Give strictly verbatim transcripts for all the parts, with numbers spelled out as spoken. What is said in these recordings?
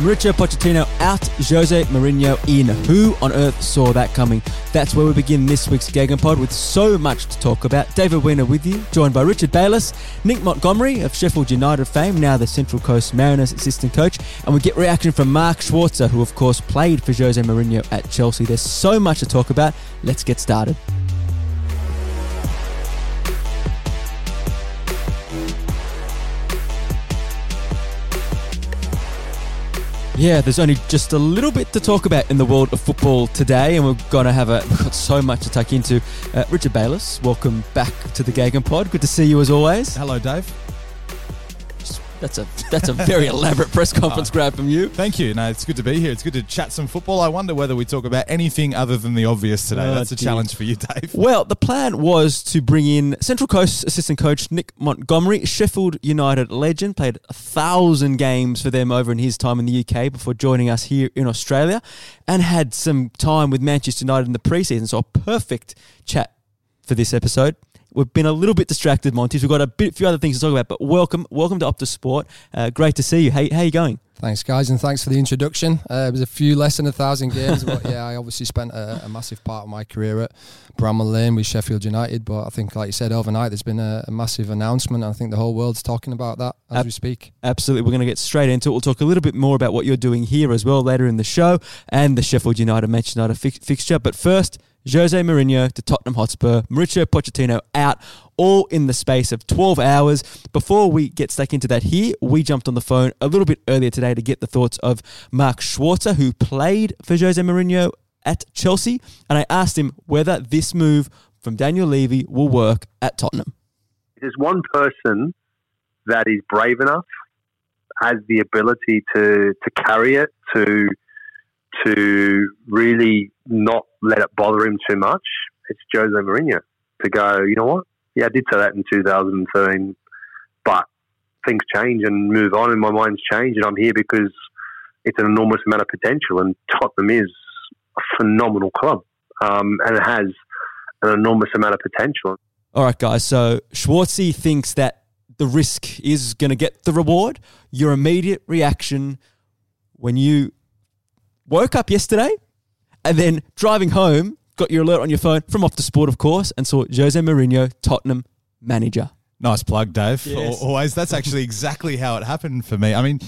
Mauricio Pochettino out, Jose Mourinho in. Who on earth saw that coming? That's where we begin this week's Gagapod with so much to talk about. David Weiner with you, joined by Richard Bayless, Nick Montgomery of Sheffield United fame, now the Central Coast Mariners assistant coach, and we get reaction from Mark Schwarzer, who of course played for Jose Mourinho at Chelsea. There's so much to talk about. Let's get started. Yeah, there's only just a little bit to talk about in the world of football today, and we're going to have a, we've got so much to tuck into. Uh, Richard Bayless, welcome back to the Gagapod. Good to see you as always. Hello, Dave. That's a that's a very elaborate press conference oh, grab from you. Thank you. No, it's good to be here. It's good to chat some football. I wonder whether we talk about anything other than the obvious today. Oh, that's a dear. Challenge for you, Dave. Well, the plan was to bring in Central Coast assistant coach Nick Montgomery, Sheffield United legend, played a thousand games for them over in his time in the U K before joining us here in Australia, and had some time with Manchester United in the preseason. So a perfect chat for this episode. We've been a little bit distracted, Monty. We've got a bit, few other things to talk about, but welcome welcome to Optus Sport. Uh, great to see you. How, how are you going? Thanks, guys, and thanks for the introduction. Uh, it was a few less than a thousand games, but yeah, I obviously spent a, a massive part of my career at Bramall Lane with Sheffield United, but I think, like you said, overnight there's been a, a massive announcement, and I think the whole world's talking about that as Ab- we speak. Absolutely. We're going to get straight into it. We'll talk a little bit more about what you're doing here as well later in the show, and the Sheffield United-Manchester United fi- fixture, but first... Jose Mourinho to Tottenham Hotspur, Mauricio Pochettino out, all in the space of twelve hours. Before we get stuck into that here, we jumped on the phone a little bit earlier today to get the thoughts of Mark Schwarzer, who played for Jose Mourinho at Chelsea, and I asked him whether this move from Daniel Levy will work at Tottenham. If there's one person that is brave enough, has the ability to, to carry it, to to really not let it bother him too much, it's Jose Mourinho. To go, you know what? Yeah, I did say that in two thousand thirteen, but things change and move on, and my mind's changed, and I'm here because it's an enormous amount of potential, and Tottenham is a phenomenal club, um, and it has an enormous amount of potential. All right, guys, so Schwartzy thinks that the risk is going to get the reward. Your immediate reaction when you woke up yesterday and then driving home, got your alert on your phone from Optus Sport, of course, and saw Jose Mourinho, Tottenham manager. Nice plug, Dave. Yes. Always. That's actually exactly how it happened for me. I mean,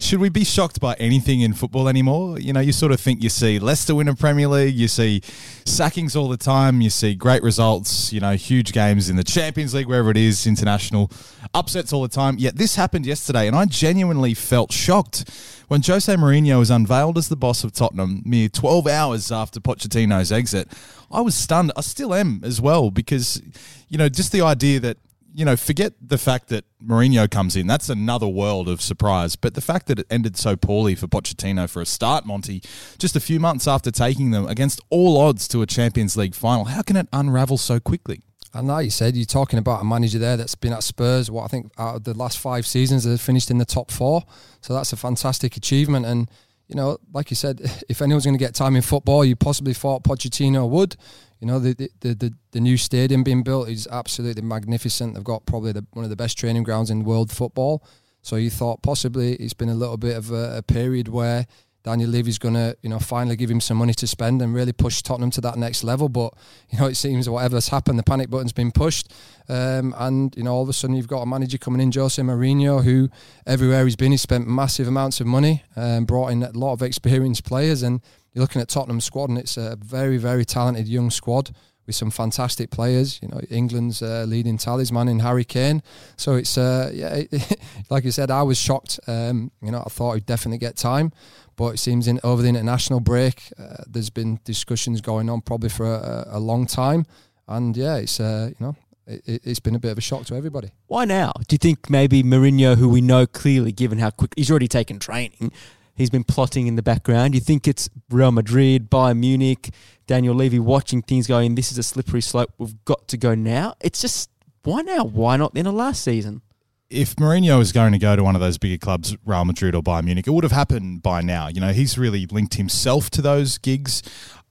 should we be shocked by anything in football anymore? You know, you sort of think you see Leicester win a Premier League, you see sackings all the time, you see great results, you know, huge games in the Champions League, wherever it is, international upsets all the time. Yet this happened yesterday, and I genuinely felt shocked when Jose Mourinho was unveiled as the boss of Tottenham mere twelve hours after Pochettino's exit. I was stunned. I still am as well because, you know, just the idea that, you know, forget the fact that Mourinho comes in. That's another world of surprise. But the fact that it ended so poorly for Pochettino for a start, Monty, just a few months after taking them against all odds to a Champions League final, how can it unravel so quickly? And like you said, you're talking about a manager there that's been at Spurs, what I think out of the last five seasons, they've finished in the top four. So that's a fantastic achievement. And, you know, like you said, if anyone's going to get time in football, you possibly thought Pochettino would. You know, the the, the the new stadium being built is absolutely magnificent. They've got probably the, one of the best training grounds in world football. So you thought possibly it's been a little bit of a, a period where Daniel Levy's going to, you know, finally give him some money to spend and really push Tottenham to that next level. But, you know, it seems whatever's happened, the panic button's been pushed. Um, and, you know, all of a sudden you've got a manager coming in, Jose Mourinho, who everywhere he's been, he's spent massive amounts of money and brought in a lot of experienced players. And you're looking at Tottenham's squad, and it's a very, very talented young squad with some fantastic players. You know, England's uh, leading talisman in Harry Kane. So it's, uh, yeah, it, like you said, I was shocked. Um, you know, I thought he'd definitely get time. But it seems in, over the international break, uh, there's been discussions going on probably for a, a long time. And yeah, it's uh, you know it, it, it's been a bit of a shock to everybody. Why now? Do you think maybe Mourinho, who we know clearly, given how quick he's already taken training, he's been plotting in the background? You think it's Real Madrid, Bayern Munich, Daniel Levy watching things going, this is a slippery slope, we've got to go now? It's just, why now? Why not then of last season? If Mourinho is going to go to one of those bigger clubs, Real Madrid or Bayern Munich, it would have happened by now. You know, he's really linked himself to those gigs.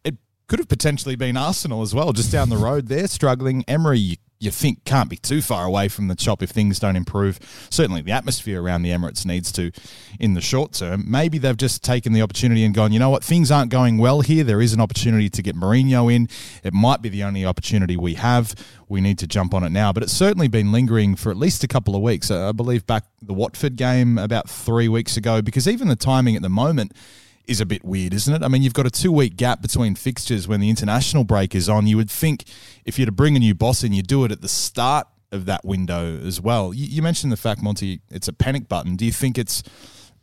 It could have potentially been Arsenal as well, just down the road. They're struggling. Emery, you, you think, can't be too far away from the top if things don't improve. Certainly the atmosphere around the Emirates needs to in the short term. Maybe they've just taken the opportunity and gone, you know what, things aren't going well here. There is an opportunity to get Mourinho in. It might be the only opportunity we have. We need to jump on it now. But it's certainly been lingering for at least a couple of weeks. I believe back the Watford game about three weeks ago, because even the timing at the moment is a bit weird, isn't it? I mean, you've got a two-week gap between fixtures when the international break is on. You would think if you're to bring a new boss in, you do it at the start of that window as well. You, you mentioned the fact, Monty, it's a panic button. Do you think it's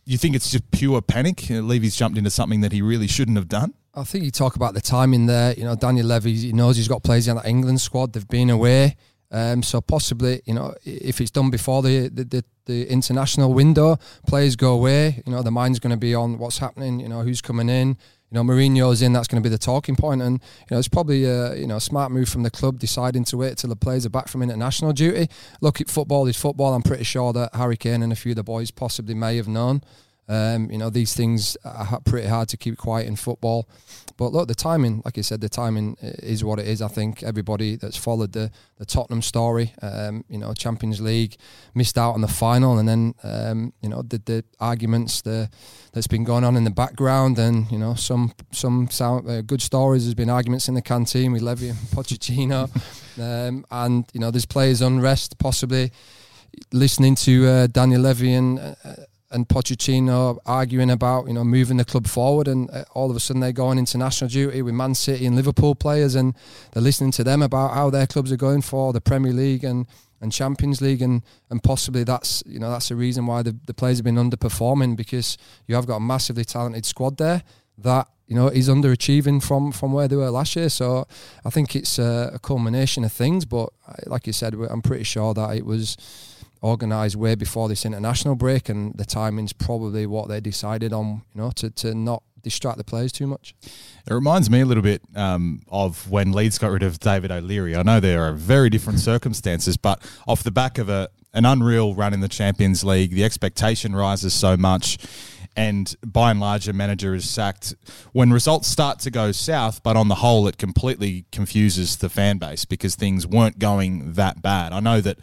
you think it's just pure panic? You know, Levy's jumped into something that he really shouldn't have done? I think you talk about the timing there. You know, Daniel Levy, he knows he's got players in that England squad. They've been away. Um, so possibly, you know, if it's done before the the, the the international window, players go away. You know, the mind's going to be on what's happening. You know, who's coming in. You know, Mourinho's in. That's going to be the talking point. And you know, it's probably a you know a smart move from the club deciding to wait till the players are back from international duty. Look, football is football. I'm pretty sure that Harry Kane and a few of the boys possibly may have known. Um, you know, these things are pretty hard to keep quiet in football. But look, the timing, like you said, the timing is what it is. I think everybody that's followed the, the Tottenham story, um, you know, Champions League, missed out on the final. And then, um, you know, the, the arguments the, that's been going on in the background. And, you know, some some sound, uh, good stories. There's been arguments in the canteen with Levy and Pochettino. um, and, you know, there's players' unrest, possibly listening to uh, Daniel Levy and... Uh, And Pochettino arguing about, you know, moving the club forward, and all of a sudden they go on international duty with Man City and Liverpool players, and they're listening to them about how their clubs are going for the Premier League and, and Champions League, and, and possibly that's, you know, that's the reason why the, the players have been underperforming, because you have got a massively talented squad there that, you know, is underachieving from, from where they were last year. So I think it's a, a culmination of things, but like you said, I'm pretty sure that it was organised way before this international break, and the timing's probably what they decided on, you know, to, to not distract the players too much. It reminds me a little bit um, of when Leeds got rid of David O'Leary. I know there are very different circumstances, but off the back of a an unreal run in the Champions League, the expectation rises so much, and by and large, a manager is sacked when results start to go south, but on the whole, it completely confuses the fan base because things weren't going that bad. I know that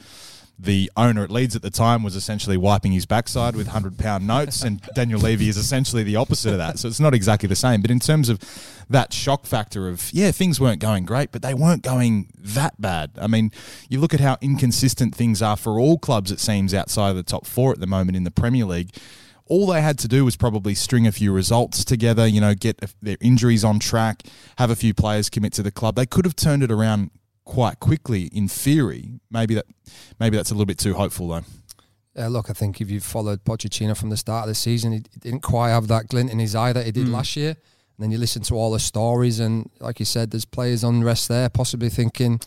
the owner at Leeds at the time was essentially wiping his backside with one hundred pound notes, and Daniel Levy is essentially the opposite of that. So it's not exactly the same. But in terms of that shock factor of, yeah, things weren't going great, but they weren't going that bad. I mean, you look at how inconsistent things are for all clubs, it seems, outside of the top four at the moment in the Premier League. All they had to do was probably string a few results together, you know, get their injuries on track, have a few players commit to the club. They could have turned it around quite quickly, in theory. Maybe that, maybe that's a little bit too hopeful, though. Yeah, look, I think if you've followed Pochettino from the start of the season, he didn't quite have that glint in his eye that he did mm. last year. And then you listen to all the stories, and like you said, there's players' unrest there, possibly thinking,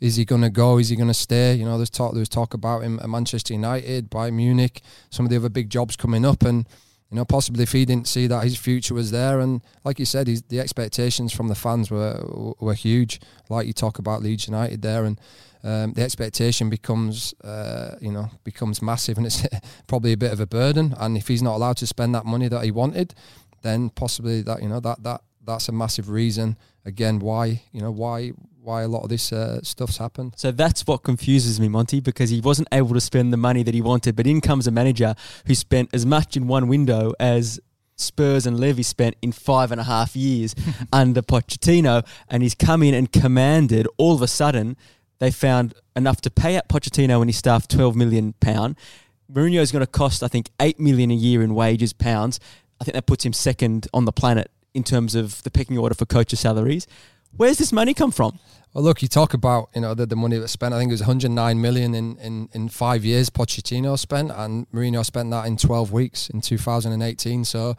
is he going to go? Is he going to stay? You know, there's talk. There was talk about him at Manchester United, Bayern Munich, some of the other big jobs coming up, and you know, possibly if he didn't see that his future was there, and like you said, his, the expectations from the fans were were huge. Like you talk about Leeds United there, and um, the expectation becomes, uh, you know, becomes massive, and it's probably a bit of a burden. And if he's not allowed to spend that money that he wanted, then possibly that, you know, that that that's a massive reason again why, you know, why. why a lot of this uh, stuff's happened. So that's what confuses me, Monty, because he wasn't able to spend the money that he wanted, but in comes a manager who spent as much in one window as Spurs and Levy spent in five and a half years under Pochettino, and he's come in and commanded. All of a sudden, they found enough to pay out Pochettino and his staff twelve million pounds. Mourinho's going to cost, I think, eight million pounds a year in wages, pounds. I think that puts him second on the planet in terms of the pecking order for coaches' salaries. Where's this money come from? Well, look, you talk about, you know, the, the money that's spent. I think it was one hundred nine million in, in, in five years Pochettino spent, and Mourinho spent that in twelve weeks in two thousand eighteen. So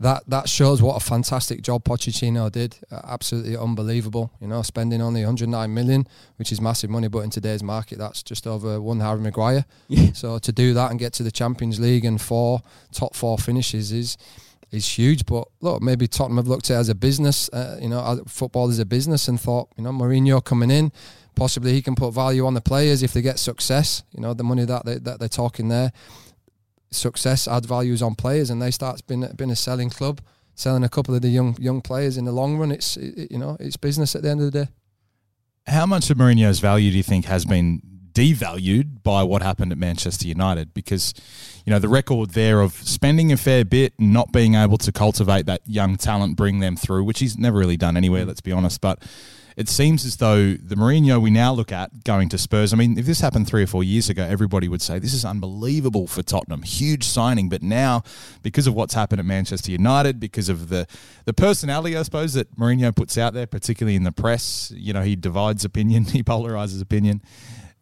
that that shows what a fantastic job Pochettino did. Uh, absolutely unbelievable, you know, spending only one hundred nine million, which is massive money, but in today's market, that's just over one Harry Maguire. So to do that and get to the Champions League and four top four finishes is... is huge. But look, maybe Tottenham have looked at it as a business, uh, you know, football is a business, and thought, you know, Mourinho coming in, possibly he can put value on the players if they get success. You know, the money that, they, that they're talking there, success adds values on players, and they start being, being a selling club, selling a couple of the young young players in the long run. It's, it, you know, it's business at the end of the day. How much of Mourinho's value do you think has been devalued by what happened at Manchester United? Because, you know, the record there of spending a fair bit and not being able to cultivate that young talent, bring them through, which he's never really done anywhere, let's be honest. But it seems as though the Mourinho we now look at going to Spurs, I mean, if this happened three or four years ago, everybody would say this is unbelievable for Tottenham, huge signing. But now, because of what's happened at Manchester United, because of the, the personality, I suppose, that Mourinho puts out there, particularly in the press, you know, he divides opinion, he polarizes opinion.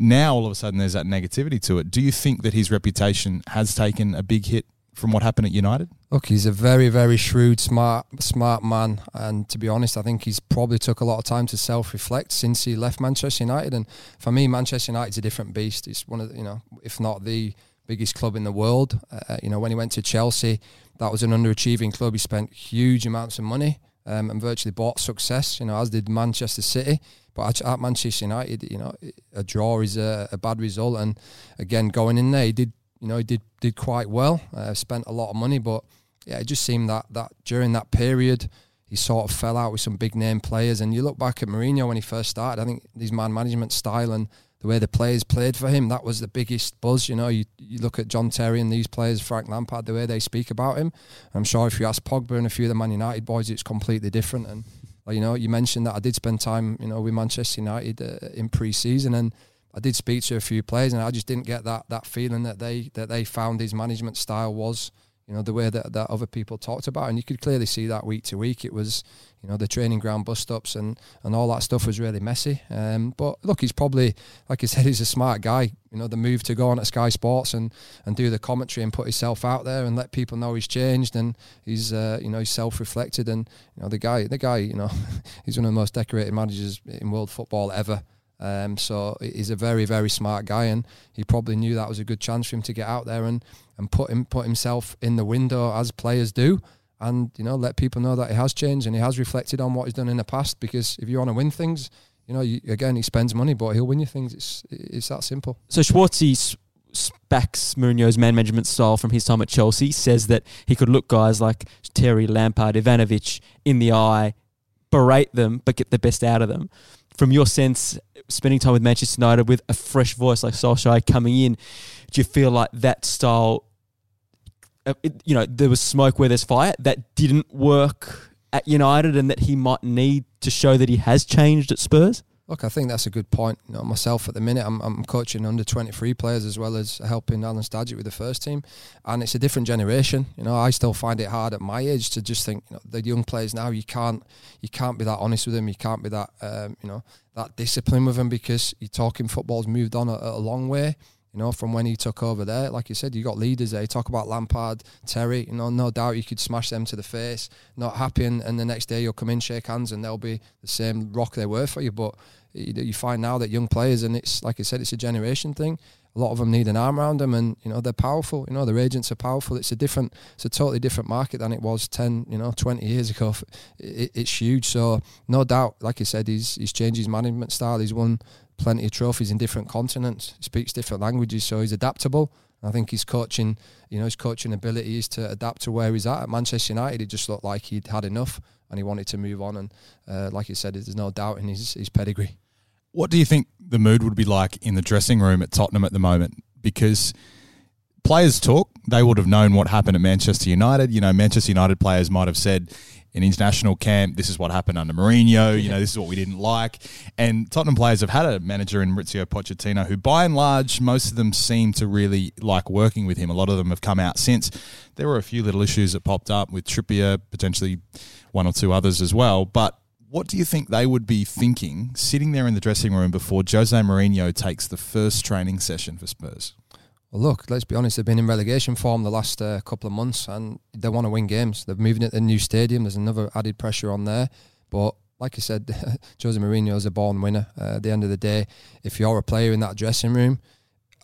Now, all of a sudden, there's that negativity to it. Do you think that his reputation has taken a big hit from what happened at United? Look, he's a very, very shrewd, smart smart man. And to be honest, I think he's probably took a lot of time to self-reflect since he left Manchester United. And for me, Manchester United's a different beast. It's one of the, you know, if not the biggest club in the world. Uh, you know, when he went to Chelsea, that was an underachieving club. He spent huge amounts of money um, and virtually bought success, you know, as did Manchester City. But at Manchester United, you know, a draw is a, a bad result. And again, going in there, he did, you know, he did did quite well. Uh, spent a lot of money, but yeah, it just seemed that that during that period, he sort of fell out with some big name players. And you look back at Mourinho when he first started. I think his man management style and the way the players played for him, that was the biggest buzz. You know, you, you look at John Terry and these players, Frank Lampard, the way they speak about him. I'm sure if you ask Pogba and a few of the Man United boys, it's completely different. And you know, you mentioned that I did spend time, you know, with Manchester United uh, in pre-season, and I did speak to a few players, and I just didn't get that that feeling that they that they found his management style was, you know, the way that, that other people talked about. And you could clearly see that week to week. It was, you know, the training ground bust-ups and, and all that stuff was really messy. Um, but look, he's probably, like I said, he's a smart guy. You know, the move to go on to Sky Sports and, and do the commentary and put himself out there and let people know he's changed and he's, uh, you know, he's self-reflected. And, you know, the guy, the guy, you know, he's one of the most decorated managers in world football ever. Um, so he's a very, very smart guy, and he probably knew that was a good chance for him to get out there and, and put him put himself in the window as players do, and, you know, let people know that he has changed and he has reflected on what he's done in the past. Because if you want to win things, you know, you, again, he spends money, but he'll win you things. It's it's that simple. So Schwarzer backs Mourinho's man management style from his time at Chelsea, says that he could look guys like Terry, Lampard, Ivanovic in the eye, berate them, but get the best out of them. From your sense, spending time with Manchester United with a fresh voice like Solskjaer coming in, do you feel like that style, it, you know, there was smoke where there's fire, that didn't work at United, and that he might need to show that he has changed at Spurs? Look, I think that's a good point. You know, myself at the minute, I'm, I'm coaching under twenty-three players as well as helping Alan Stadgett with the first team, and it's a different generation. You know, I still find it hard at my age to just think, you know, the young players now, you can't you can't be that honest with them, you can't be that um, you know, that disciplined with them, because you're talking football's moved on a, a long way. You know, from when he took over there, like you said, you got leaders there. You talk about Lampard, Terry, you know, no doubt you could smash them to the face, not happy, and, and the next day you'll come in, shake hands, and they'll be the same rock they were for you. But you, you find now that young players, and it's, like I said, it's a generation thing. A lot of them need an arm around them, and, you know, they're powerful. You know, their agents are powerful. It's a different, it's a totally different market than it was ten, you know, twenty years ago. It, it's huge. So no doubt, like I said, he's he's changed his management style. He's won plenty of trophies in different continents. He speaks different languages, so he's adaptable. I think his coaching, you know, his coaching ability is to adapt to where he's at. At Manchester United, it just looked like he'd had enough, and he wanted to move on. And uh, like you said, there's no doubt in his, his pedigree. What do you think the mood would be like in the dressing room at Tottenham at the moment? Because players talk. They would have known what happened at Manchester United. You know, Manchester United players might have said in international camp, this is what happened under Mourinho. You know, this is what we didn't like. And Tottenham players have had a manager in Mauricio Pochettino who, by and large, most of them seem to really like working with him. A lot of them have come out since. There were a few little issues that popped up with Trippier, potentially one or two others as well. But what do you think they would be thinking sitting there in the dressing room before Jose Mourinho takes the first training session for Spurs? Well, look, let's be honest, they've been in relegation form the last uh, couple of months and they want to win games. They're moving at the new stadium. There's another added pressure on there. But like I said, Jose Mourinho is a born winner. Uh, at the end of the day, if you're a player in that dressing room,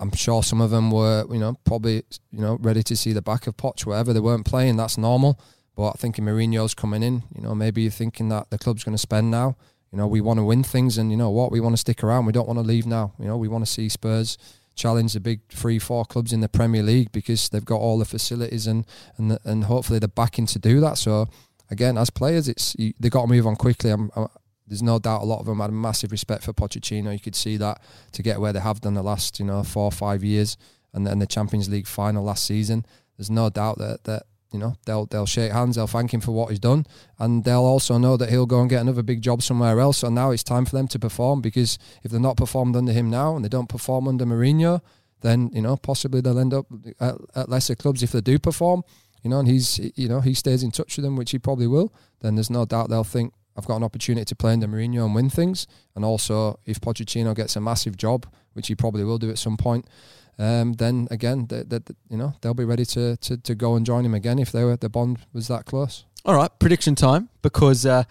I'm sure some of them were, you know, probably, you know, ready to see the back of Poch, whatever. They weren't playing, that's normal. But I think Mourinho's coming in, you know, maybe you're thinking that the club's going to spend now. You know, we want to win things and, you know what, we want to stick around. We don't want to leave now. You know, we want to see Spurs challenge the big three, four clubs in the Premier League because they've got all the facilities and and the, and hopefully they're backing to do that. So, again, as players, it's you, they got to move on quickly. I'm, I'm, there's no doubt a lot of them had a massive respect for Pochettino. You could see that to get where they have done the last, you know, four or five years and then the Champions League final last season. There's no doubt that, that you know, they'll they'll shake hands, they'll thank him for what he's done and they'll also know that he'll go and get another big job somewhere else. So now it's time for them to perform because if they're not performed under him now and they don't perform under Mourinho, then, you know, possibly they'll end up at, at lesser clubs if they do perform. You know, and he's, you know, he stays in touch with them, which he probably will. Then there's no doubt they'll think, I've got an opportunity to play under Mourinho and win things. And also, if Pochettino gets a massive job, which he probably will do at some point, um, then again, they, they, you know, they'll be ready to, to, to go and join him again if they were, the bond was that close. All right, prediction time, because uh,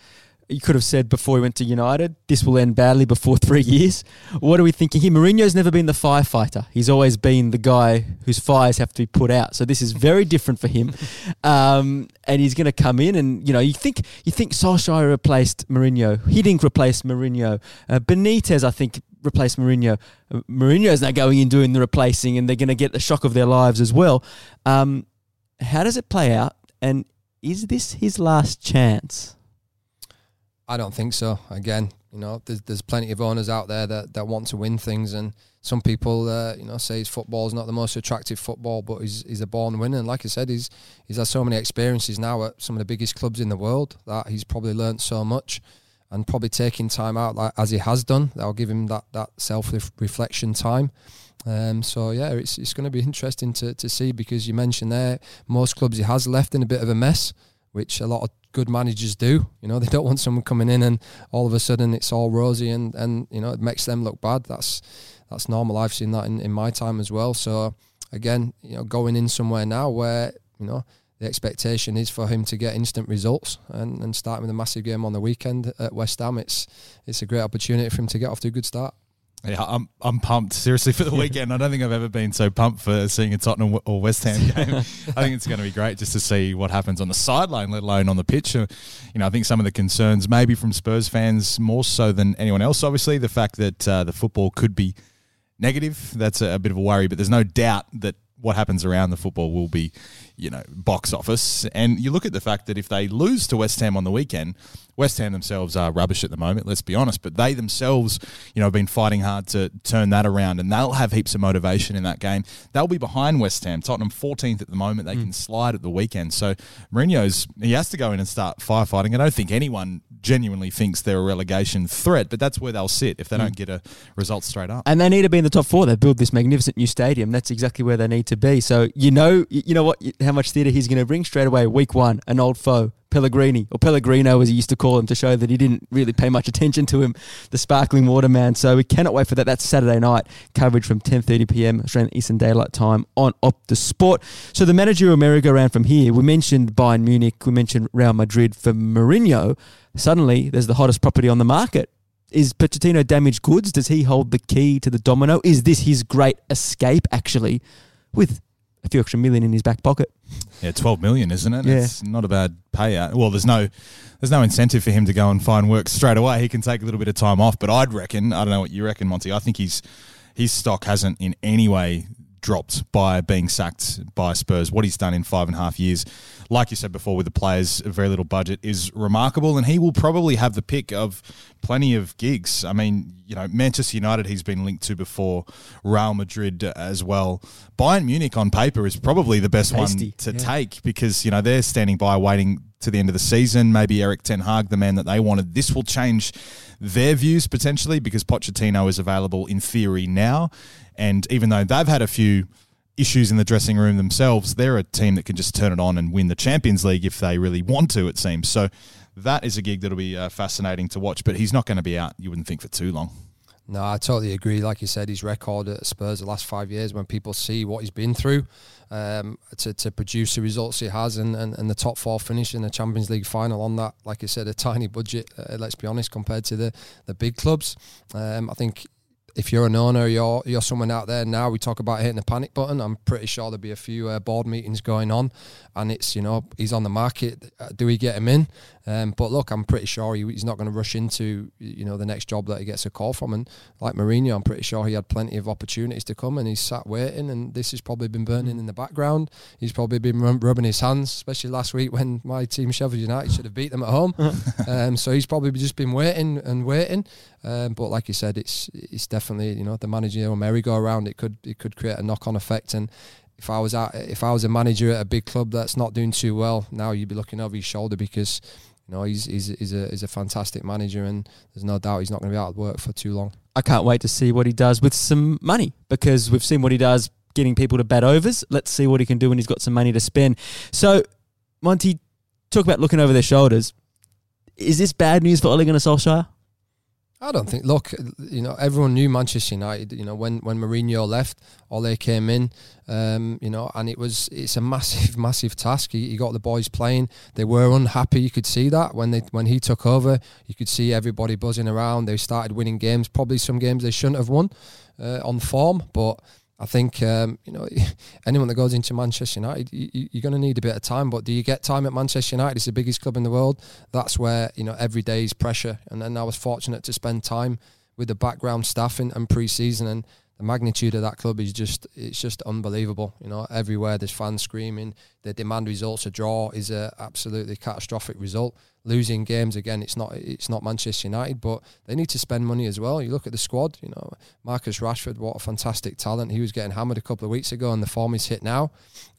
you could have said before he went to United, this will end badly before three years. What are we thinking here? Mourinho's never been the firefighter. He's always been the guy whose fires have to be put out. So this is very different for him. Um, and he's going to come in and, you know, you think you think Solskjaer replaced Mourinho. Hiddink replaced Mourinho. Uh, Benitez, I think, replace Mourinho. Mourinho's now going in doing the replacing and they're going to get the shock of their lives as well. Um, how does it play out? And is this his last chance? I don't think so. Again, you know, there's, there's plenty of owners out there that, that want to win things and some people, uh, you know, say his football's not the most attractive football, but he's he's a born winner. And like I said, he's he's had so many experiences now at some of the biggest clubs in the world that he's probably learned so much. And probably taking time out like, as he has done, that'll give him that, that self-reflection time. Um, so, yeah, it's it's going to be interesting to, to see because you mentioned there, most clubs he has left in a bit of a mess, which a lot of good managers do. You know, they don't want someone coming in and all of a sudden it's all rosy and, and you know, it makes them look bad. That's that's normal. I've seen that in, in my time as well. So, again, you know, going in somewhere now where, you know, the expectation is for him to get instant results and, and starting with a massive game on the weekend at West Ham. It's it's a great opportunity for him to get off to a good start. Yeah, I'm I'm pumped, seriously, for the weekend. I don't think I've ever been so pumped for seeing a Tottenham or West Ham game. I think it's going to be great just to see what happens on the sideline, let alone on the pitch. You know, I think some of the concerns maybe from Spurs fans more so than anyone else, obviously, the fact that uh, the football could be negative. That's a, a bit of a worry, but there's no doubt that what happens around the football will be, you know, box office. And you look at the fact that if they lose to West Ham on the weekend, West Ham themselves are rubbish at the moment, let's be honest, but they themselves, you know, have been fighting hard to turn that around and they'll have heaps of motivation in that game. They'll be behind West Ham. Tottenham fourteenth at the moment. They mm. can slide at the weekend. So Mourinho's, he has to go in and start firefighting. I don't think anyone genuinely thinks they're a relegation threat, but that's where they'll sit if they mm. don't get a result straight up. And they need to be in the top four. They build this magnificent new stadium. That's exactly where they need to be. So, you know, you know what, how much theatre he's going to bring straight away. Week one, an old foe. Pellegrini, or Pellegrino as he used to call him to show that he didn't really pay much attention to him, the sparkling water man. So we cannot wait for that. That's Saturday night coverage from ten thirty p.m. Australian Eastern Daylight Time on Optus Sport. So the managerial merry-go-round from here, we mentioned Bayern Munich, we mentioned Real Madrid for Mourinho. Suddenly there's the hottest property on the market. Is Pochettino damaged goods? Does he hold the key to the domino? Is this his great escape actually with a few extra million in his back pocket? Yeah, twelve million, isn't it? Yeah. It's not a bad payout. Well, there's no there's no incentive for him to go and find work straight away. He can take a little bit of time off, but I'd reckon, I don't know what you reckon, Monty, I think he's, his stock hasn't in any way dropped by being sacked by Spurs. What he's done in five and a half years, like you said before, with the players, very little budget, is remarkable, and he will probably have the pick of plenty of gigs. I mean, you know, Manchester United he's been linked to before, Real Madrid as well. Bayern Munich on paper is probably the best Tasty. one to yeah. take because, you know, they're standing by waiting to the end of the season. Maybe Erik ten Hag, the man that they wanted. This will change their views potentially because Pochettino is available in theory now. And even though they've had a few issues in the dressing room themselves, they're a team that can just turn it on and win the Champions League if they really want to, it seems. So that is a gig that'll be uh, fascinating to watch. But he's not going to be out, you wouldn't think, for too long. No, I totally agree. Like you said, his record at Spurs the last five years, when people see what he's been through um, to, to produce the results he has and, and, and the top four finish in the Champions League final on that, like you said, a tiny budget, uh, let's be honest, compared to the, the big clubs. Um, I think if you're an owner, you're, you're someone out there now, we talk about hitting the panic button. I'm pretty sure there'll be a few uh, board meetings going on and it's, you know, he's on the market. Do we get him in? Um, but look, I'm pretty sure he, he's not going to rush into, you know, the next job that he gets a call from. And like Mourinho, I'm pretty sure he had plenty of opportunities to come and he's sat waiting, and this has probably been burning in the background. He's probably been rubbing his hands, especially last week when my team, Sheffield United, should have beat them at home. um, so he's probably just been waiting and waiting. Um, but like you said, it's it's definitely, you know, the managerial merry-go-round. It could it could create a knock-on effect. And if I was at, if I was a manager at a big club that's not doing too well, now you'd be looking over your shoulder because, you know, he's he's he's a he's a fantastic manager, and there's no doubt he's not going to be out of work for too long. I can't wait to see what he does with some money, because we've seen what he does getting people to bet overs. Let's see what he can do when he's got some money to spend. So, Monty, talk about looking over their shoulders. Is this bad news for Ole Gunnar Solskjaer? I don't think, look, you know, everyone knew Manchester United, you know, when, when Mourinho left, Ole came in, um, you know, and it was, it's a massive, massive task. He, he got the boys playing. They were unhappy. You could see that when they, when he took over, you could see everybody buzzing around. They started winning games, probably some games they shouldn't have won uh, on form, but I think, um, you know, anyone that goes into Manchester United, you, you're going to need a bit of time. But do you get time at Manchester United? It's the biggest club in the world. That's where, you know, every day is pressure. And then I was fortunate to spend time with the background staff in, and pre-season. And the magnitude of that club is just, it's just unbelievable. You know, everywhere there's fans screaming. They demand results. A draw is an absolutely catastrophic result. Losing games, again, it's not it's not Manchester United, but they need to spend money as well. You look at the squad, you know, Marcus Rashford, what a fantastic talent. He was getting hammered a couple of weeks ago, and the form he's hit now,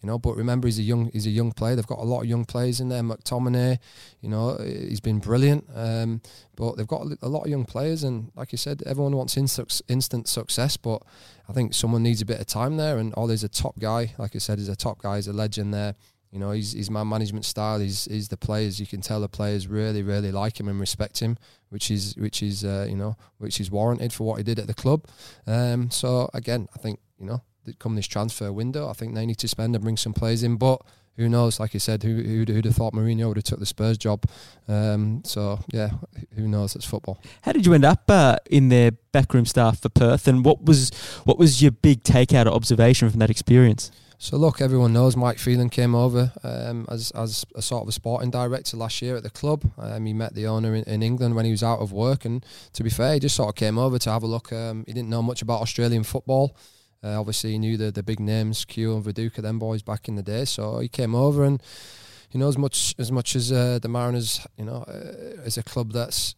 you know, but remember, he's a young he's a young player. They've got a lot of young players in there. McTominay, you know, he's been brilliant, um, but they've got a lot of young players, and like you said, everyone wants instant, instant success, but I think someone needs a bit of time there, and Ole's a top guy. Like I said, he's a top guy, he's a legend there. You know, his, his man management style, his, his the players, you can tell the players really, really like him and respect him, which is, which is uh, you know, which is warranted for what he did at the club. Um, so, again, I think, you know, come this transfer window, I think they need to spend and bring some players in. But who knows, like you said, who, who'd, who'd have thought Mourinho would have took the Spurs job? Um, so, yeah, who knows, it's football. How did you end up uh, in their backroom staff for Perth, and what was what was your big takeout or observation from that experience? So look, everyone knows Mike Phelan came over um, as as a sort of a sporting director last year at the club. Um, he met the owner in, in England when he was out of work, and to be fair, he just sort of came over to have a look. Um, he didn't know much about Australian football. Uh, obviously, he knew the, the big names, Keogh and Viduka, them boys back in the day. So he came over, and you know, as much as much as uh, the Mariners, you know, uh, as a club that's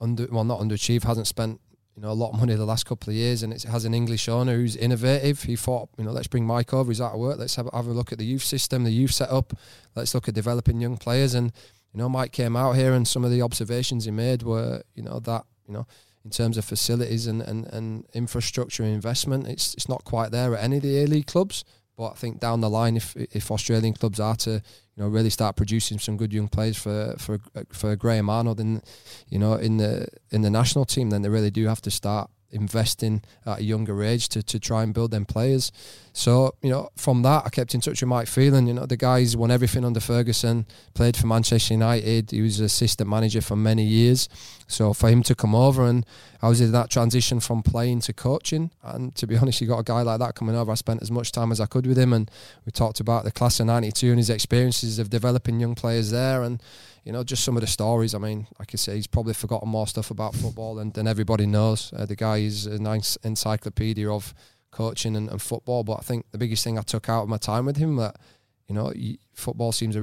under well not underachieved, hasn't spent, you know, a lot of money the last couple of years, and it has an English owner who's innovative. He thought, you know, let's bring Mike over. He's out of work. Let's have, have a look at the youth system, the youth setup. Let's look at developing young players. And, you know, Mike came out here, and some of the observations he made were, you know, that, you know, in terms of facilities and, and, and infrastructure and investment, it's it's not quite there at any of the A-League clubs. But I think down the line, if if Australian clubs are to, you know, really start producing some good young players for for for Graham Arnold in, you know, in the in the national team, then they really do have to start investing at a younger age to, to try and build them players. So, you know, from that, I kept in touch with Mike Phelan. You know, the guy's won everything under Ferguson, played for Manchester United. He was assistant manager for many years. So for him to come over, and I was in that transition from playing to coaching. And to be honest, you got a guy like that coming over. I spent as much time as I could with him, and we talked about the class of ninety-two and his experiences of developing young players there, and, you know, just some of the stories. I mean, like I say, he's probably forgotten more stuff about football than, than everybody knows. Uh, the guy is a nice encyclopedia of coaching and, and football. But I think the biggest thing I took out of my time with him, that, you know, football seems a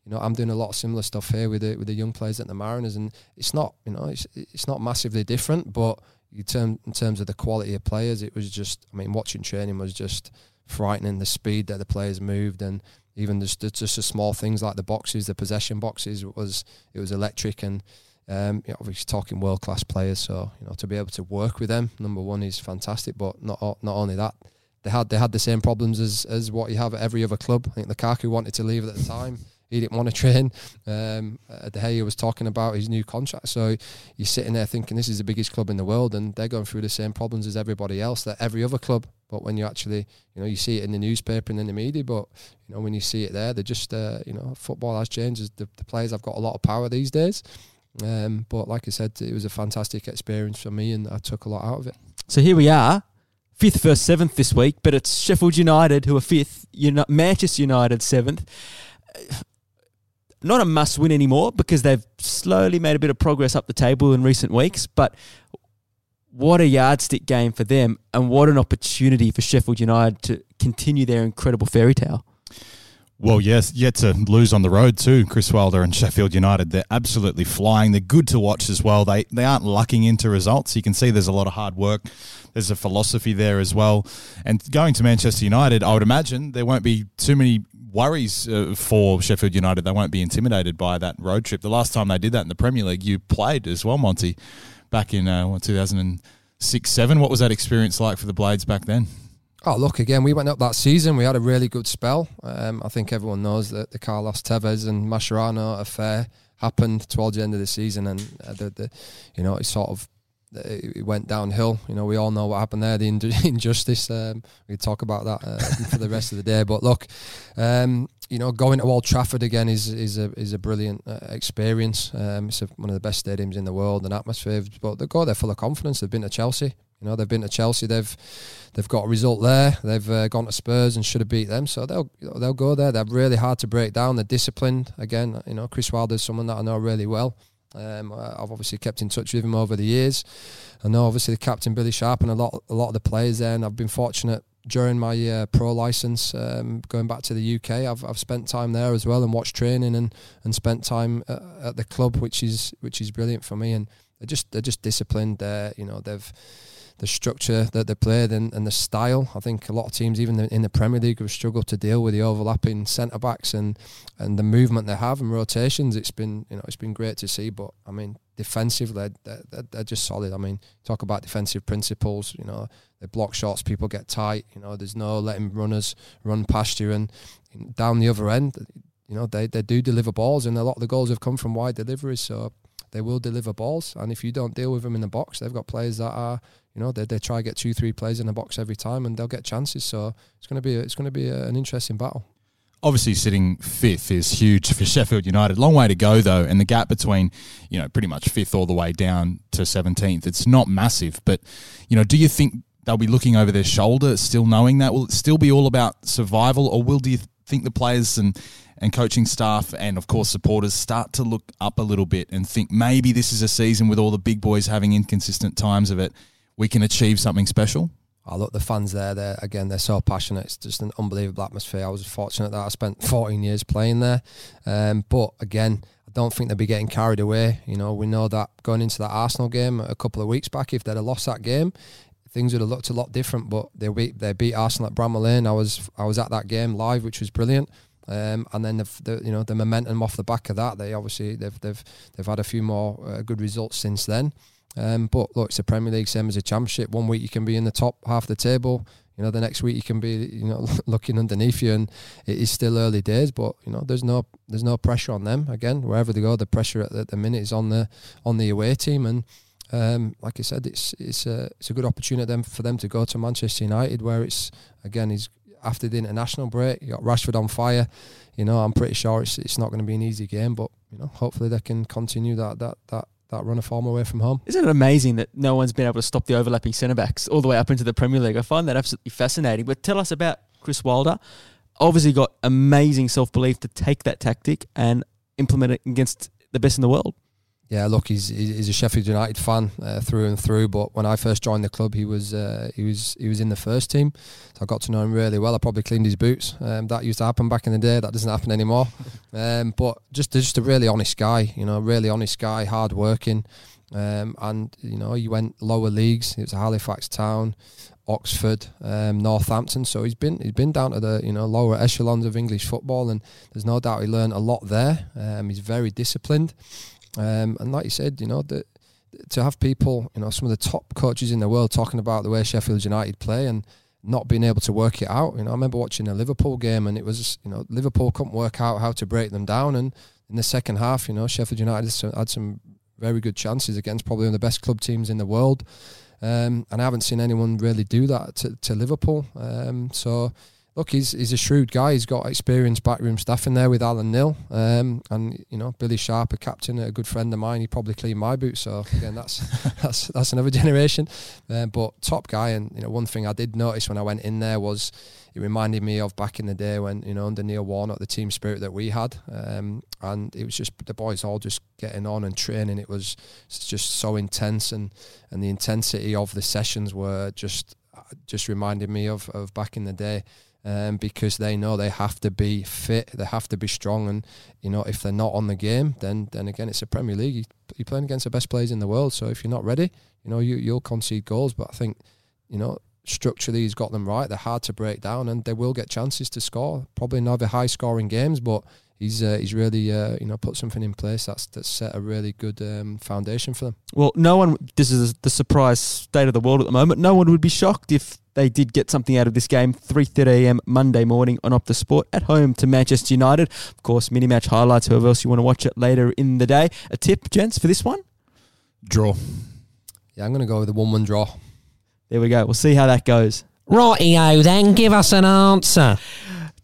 you know, I'm doing a lot of similar stuff here with the, with the young players at the Mariners, and it's not, you know, it's it's not massively different, but you term, in terms of the quality of players, it was just, I mean, watching training was just frightening, the speed that the players moved, and even just just the small things like the boxes, the possession boxes, it was it was electric. And um, you know, obviously talking world class players, so you know, to be able to work with them, number one, is fantastic. But not not only that, they had they had the same problems as as what you have at every other club. I think Lukaku wanted to leave at the time. He didn't want to train. Um, De Gea was talking about his new contract. So you're sitting there thinking, this is the biggest club in the world, and they're going through the same problems as everybody else, that every other club. But when you actually, you know, you see it in the newspaper and in the media, but, you know, when you see it there, they're just, uh, you know, football has changed. The, the players have got a lot of power these days. Um, but like I said, it was a fantastic experience for me, and I took a lot out of it. So here we are, fifth versus seventh this week, but it's Sheffield United who are fifth, Uni- Manchester United seventh. Not a must win anymore, because they've slowly made a bit of progress up the table in recent weeks, but what a yardstick game for them, and what an opportunity for Sheffield United to continue their incredible fairy tale. Well, yes, yet to lose on the road too. Chris Wilder and Sheffield United, they're absolutely flying. They're good to watch as well. They they aren't lucking into results. You can see there's a lot of hard work. There's a philosophy there as well. And going to Manchester United, I would imagine there won't be too many worries uh, for Sheffield United. They won't be intimidated by that road trip. The last time they did that in the Premier League, you played as well, Monty, back in uh, two thousand six, seven. What was that experience like for the Blades back then? Oh, look, again, we went up that season. We had a really good spell. Um, I think everyone knows that the Carlos Tevez and Mascherano affair happened towards the end of the season, and uh, the, the, you know, it sort of it went downhill. You know, we all know what happened there, the ind- injustice. Um, we talk about that uh, for the rest of the day. But look, um, you know, going to Old Trafford again is is a is a brilliant uh, experience. Um, it's a, one of the best stadiums in the world and atmosphere. But they go there full of confidence. They've been to Chelsea. You know, they've been to Chelsea, they've they've got a result there, they've uh, gone to Spurs and should have beat them, so they'll you know, they'll go there. They're really hard to break down, they're disciplined. Again, you know, Chris Wilder's someone that I know really well. Um, I've obviously kept in touch with him over the years. I know obviously the captain, Billy Sharp, and a lot, a lot of the players there, and I've been fortunate during my uh, pro licence, um, going back to the U K, I've I've spent time there as well and watched training and, and spent time at, at the club, which is which is brilliant for me. And they're just they're just disciplined. They're, you know, they've the structure that they played and, and the style. I think a lot of teams, even in the Premier League, have struggled to deal with the overlapping centre backs and, and the movement they have and rotations. It's been, you know, it's been great to see. But I mean, defensively, they're, they're, they're just solid. I mean, talk about defensive principles. You know, they block shots, people get tight. You know, there's no letting runners run past you, and down the other end, you know, they they do deliver balls, and a lot of the goals have come from wide deliveries. So they will deliver balls, and if you don't deal with them in the box, they've got players that are, you know, they they try to get two, three players in the box every time, and they'll get chances. So it's going to be a, it's going to be a, an interesting battle. Obviously, sitting fifth is huge for Sheffield United. Long way to go though, and the gap between, you know, pretty much fifth all the way down to seventeenth, it's not massive. But, you know, do you think they'll be looking over their shoulder, still knowing that? Will it still be all about survival, or will do you think the players and and coaching staff and, of course, supporters start to look up a little bit and think, maybe this is a season with all the big boys having inconsistent times of it, we can achieve something special? Oh, look, the fans there, they're, again, they're so passionate. It's just an unbelievable atmosphere. I was fortunate that I spent fourteen years playing there. Um, but, again, I don't think they'll be getting carried away. You know, we know that going into that Arsenal game a couple of weeks back, if they'd have lost that game, things would have looked a lot different. But they beat, they beat Arsenal at Bramall Lane. I was, I was at that game live, which was brilliant. Um, and then the, the you know the momentum off the back of that, they obviously they've they've they've had a few more uh, good results since then. Um, but look, it's the Premier League, same as the Championship. One week you can be in the top half the table, You know, the next week you can be, you know, looking underneath you, and it is still early days. But you know, there's no there's no pressure on them. Again, wherever they go, the pressure at the, at the minute is on the on the away team. And um, like I said, it's it's a it's a good opportunity for them to go to Manchester United, where it's again is after the international break. You got Rashford on fire. You know, I'm pretty sure it's it's not going to be an easy game. But you know, hopefully they can continue that that that. that run of form away from home. Isn't it amazing that no one's been able to stop the overlapping centre-backs all the way up into the Premier League? I find that absolutely fascinating. But tell us about Chris Wilder. Obviously got amazing self-belief to take that tactic and implement it against the best in the world. Yeah, look, he's he's a Sheffield United fan uh, through and through. But when I first joined the club, he was uh, he was he was in the first team, so I got to know him really well. I probably cleaned his boots. Um, that used to happen back in the day. That doesn't happen anymore. um, but just just a really honest guy, you know, really honest guy, hard working, um, and you know, he went lower leagues. It was Halifax Town, Oxford, um, Northampton. So he's been he's been down to the you know lower echelons of English football, and there's no doubt he learned a lot there. Um, he's very disciplined. Um, and like you said, you know, the, to have people, you know, some of the top coaches in the world talking about the way Sheffield United play and not being able to work it out. You know, I remember watching a Liverpool game, and it was, you know, Liverpool couldn't work out how to break them down. And in the second half, you know, Sheffield United had some very good chances against probably one of the best club teams in the world. Um, and I haven't seen anyone really do that to, to Liverpool. Um, so... Look, he's he's a shrewd guy. He's got experienced backroom staff in there with Alan Neal, um, and you know Billy Sharp, a captain, a good friend of mine. He probably cleaned my boots. So again, that's that's that's another generation. Uh, but top guy, and you know one thing I did notice when I went in there was it reminded me of back in the day when you know under Neil Warnock, the team spirit that we had, um, and it was just the boys all just getting on and training. It was just so intense, and and the intensity of the sessions were just just reminded me of of back in the day. Um, because they know they have to be fit, they have to be strong, and you know if they're not on the game, then then again it's a Premier League. You, you're playing against the best players in the world, so if you're not ready, you know you you'll concede goals. But I think you know structurally he's got them right. They're hard to break down, and they will get chances to score. Probably not the high scoring games, but he's uh, he's really uh, you know put something in place that's that's set a really good um, foundation for them. Well, no one. This is the surprise state of the world at the moment. No one would be shocked if they did get something out of this game, three thirty a.m. Monday morning on Opta Sport at home to Manchester United. Of course, mini-match highlights, whoever else you want to watch it later in the day. A tip, gents, for this one? Draw. Yeah, I'm going to go with a one-one draw. There we go. We'll see how that goes. Rightio then, give us an answer.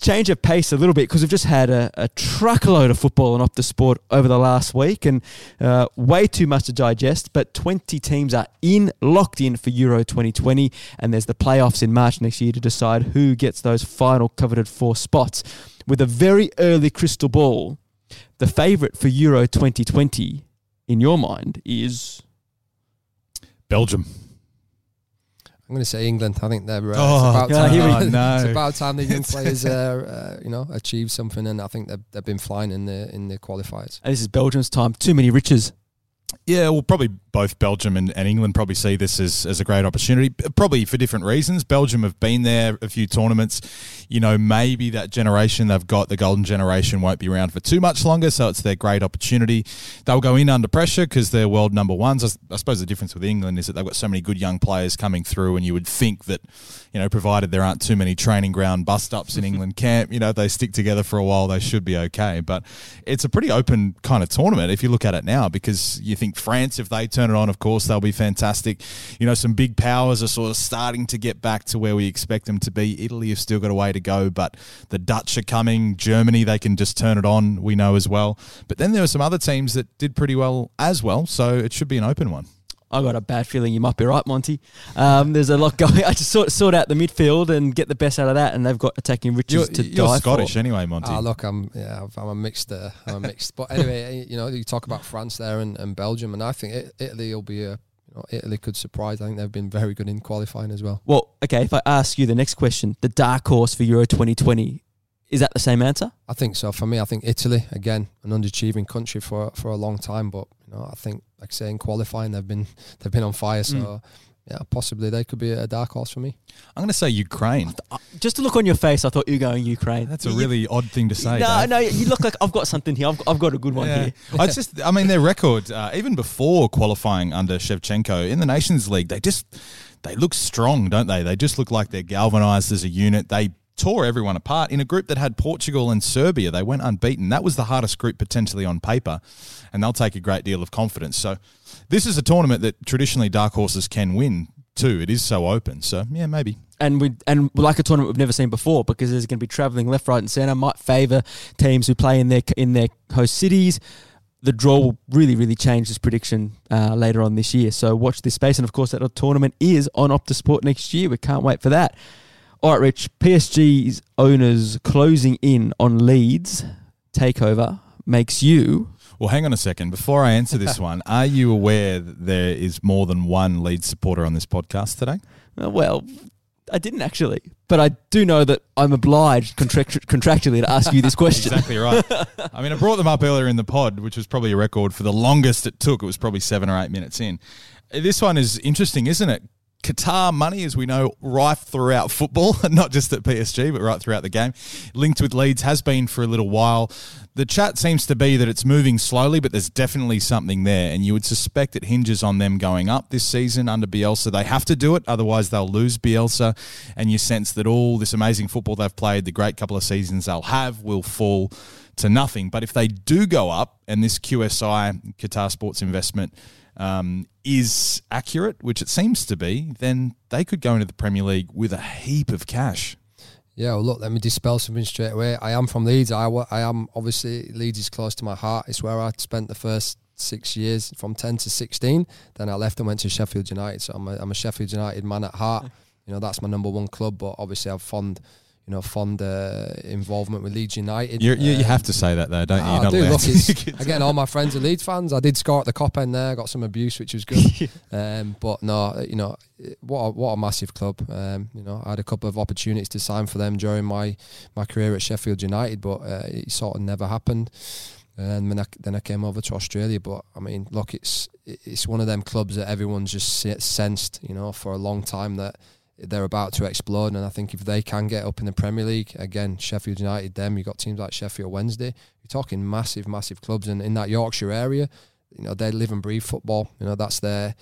Change of pace a little bit because we've just had a, a truckload of football and Opta Sport over the last week and uh, way too much to digest, but twenty teams are in, locked in for Euro twenty twenty, and there's the playoffs in March next year to decide who gets those final coveted four spots. With a very early crystal ball, the favourite for Euro twenty twenty, in your mind, is... Belgium. I'm going to say England. I think they're uh, oh, it's, about time, oh, no. it's about time the young players, uh, uh, you know, achieve something. And I think they've, they've been flying in the in the qualifiers. And this is Belgium's time. Too many riches. Yeah, well, probably both Belgium and, and England probably see this as, as a great opportunity, probably for different reasons. Belgium have been there a few tournaments. You know, maybe that generation they've got, the golden generation, won't be around for too much longer, so it's their great opportunity. They'll go in under pressure because they're world number ones. I, I suppose the difference with England is that they've got so many good young players coming through, and you would think that, you know, provided there aren't too many training ground bust-ups in England camp, you know, if they stick together for a while, they should be okay. But it's a pretty open kind of tournament if you look at it now, because you think France, if they turn it on, of course, they'll be fantastic. You know, some big powers are sort of starting to get back to where we expect them to be. Italy have still got a way to go, but the Dutch are coming. Germany, they can just turn it on, we know as well. But then there were some other teams that did pretty well as well, so it should be an open one. I got a bad feeling you might be right, Monty. Um, there's a lot going. I just sort, sort out the midfield and get the best out of that, and they've got attacking riches you're, to you're die You're Scottish for. Anyway, Monty. Ah, look, I'm yeah, I'm a mixed. Uh, I'm a mixed. But anyway, you know, you talk about France there and, and Belgium, and I think it, Italy will be a. You know, Italy could surprise. I think they've been very good in qualifying as well. Well, okay. If I ask you the next question, the dark horse for Euro twenty twenty. Is that the same answer? I think so. For me, I think Italy, again, an underachieving country for for a long time. But you know, I think, like I say, in qualifying, they've been they've been on fire. So, mm. yeah, possibly they could be a dark horse for me. I'm going to say Ukraine. Just to look on your face, I thought you were going Ukraine. That's a really you, odd thing to say. No, Dave. no, you look like I've got something here. I've got, I've got a good one yeah. here. I just, I mean, their record, uh, even before qualifying under Shevchenko in the Nations League, they just... they look strong, don't they? They just look like they're galvanised as a unit. They tore everyone apart in a group that had Portugal and Serbia. They went unbeaten. That was the hardest group potentially on paper, and they'll take a great deal of confidence. So this is a tournament that traditionally dark horses can win too. It is so open. So, yeah, maybe. And we and like a tournament we've never seen before, because there's going to be travelling left, right and centre. Might favour teams who play in their in their host cities. The draw will really, really change this prediction uh, later on this year. So watch this space. And, of course, that tournament is on Optasport next year. We can't wait for that. All right, Rich, P S G's owners closing in on Leeds takeover makes you... Well, hang on a second. Before I answer this one, are you aware that there is more than one Leeds supporter on this podcast today? Well, I didn't actually. But I do know that I'm obliged contract- contractually to ask you this question. Exactly right. I mean, I brought them up earlier in the pod, which was probably a record for the longest it took. It was probably seven or eight minutes in. This one is interesting, isn't it? Qatar money, as we know, rife throughout football, not just at P S G, but right throughout the game. Linked with Leeds has been for a little while. The chat seems to be that it's moving slowly, but there's definitely something there, and you would suspect it hinges on them going up this season under Bielsa. They have to do it, otherwise they'll lose Bielsa, and you sense that all this amazing football they've played, the great couple of seasons they'll have, will fall to nothing. But if they do go up, and this Q S I, Qatar Sports Investment, Um, is accurate, which it seems to be, then they could go into the Premier League with a heap of cash. Yeah, well, look, let me dispel something straight away. I am from Leeds. I, I am, obviously, Leeds is close to my heart. It's where I spent the first six years, from ten to sixteen. Then I left and went to Sheffield United. So I'm a, I'm a Sheffield United man at heart. You know, that's my number one club, but obviously I've fond... you know, fond uh, involvement with Leeds United. You're, you um, you have to say that though, don't you? I do. Look, it's, again, all my friends are Leeds fans. I did score at the Cop End there. I got some abuse, which was good. um, but no, you know, what a, what a massive club. Um, you know, I had a couple of opportunities to sign for them during my, my career at Sheffield United, but uh, it sort of never happened. And then I, then I came over to Australia. But I mean, look, it's it's one of them clubs that everyone's just sensed, you know, for a long time that they're about to explode, and I think if they can get up in the Premier League, again, Sheffield United, them, you've got teams like Sheffield Wednesday. You're talking massive, massive clubs, and in that Yorkshire area, you know, they live and breathe football. You know, that's their,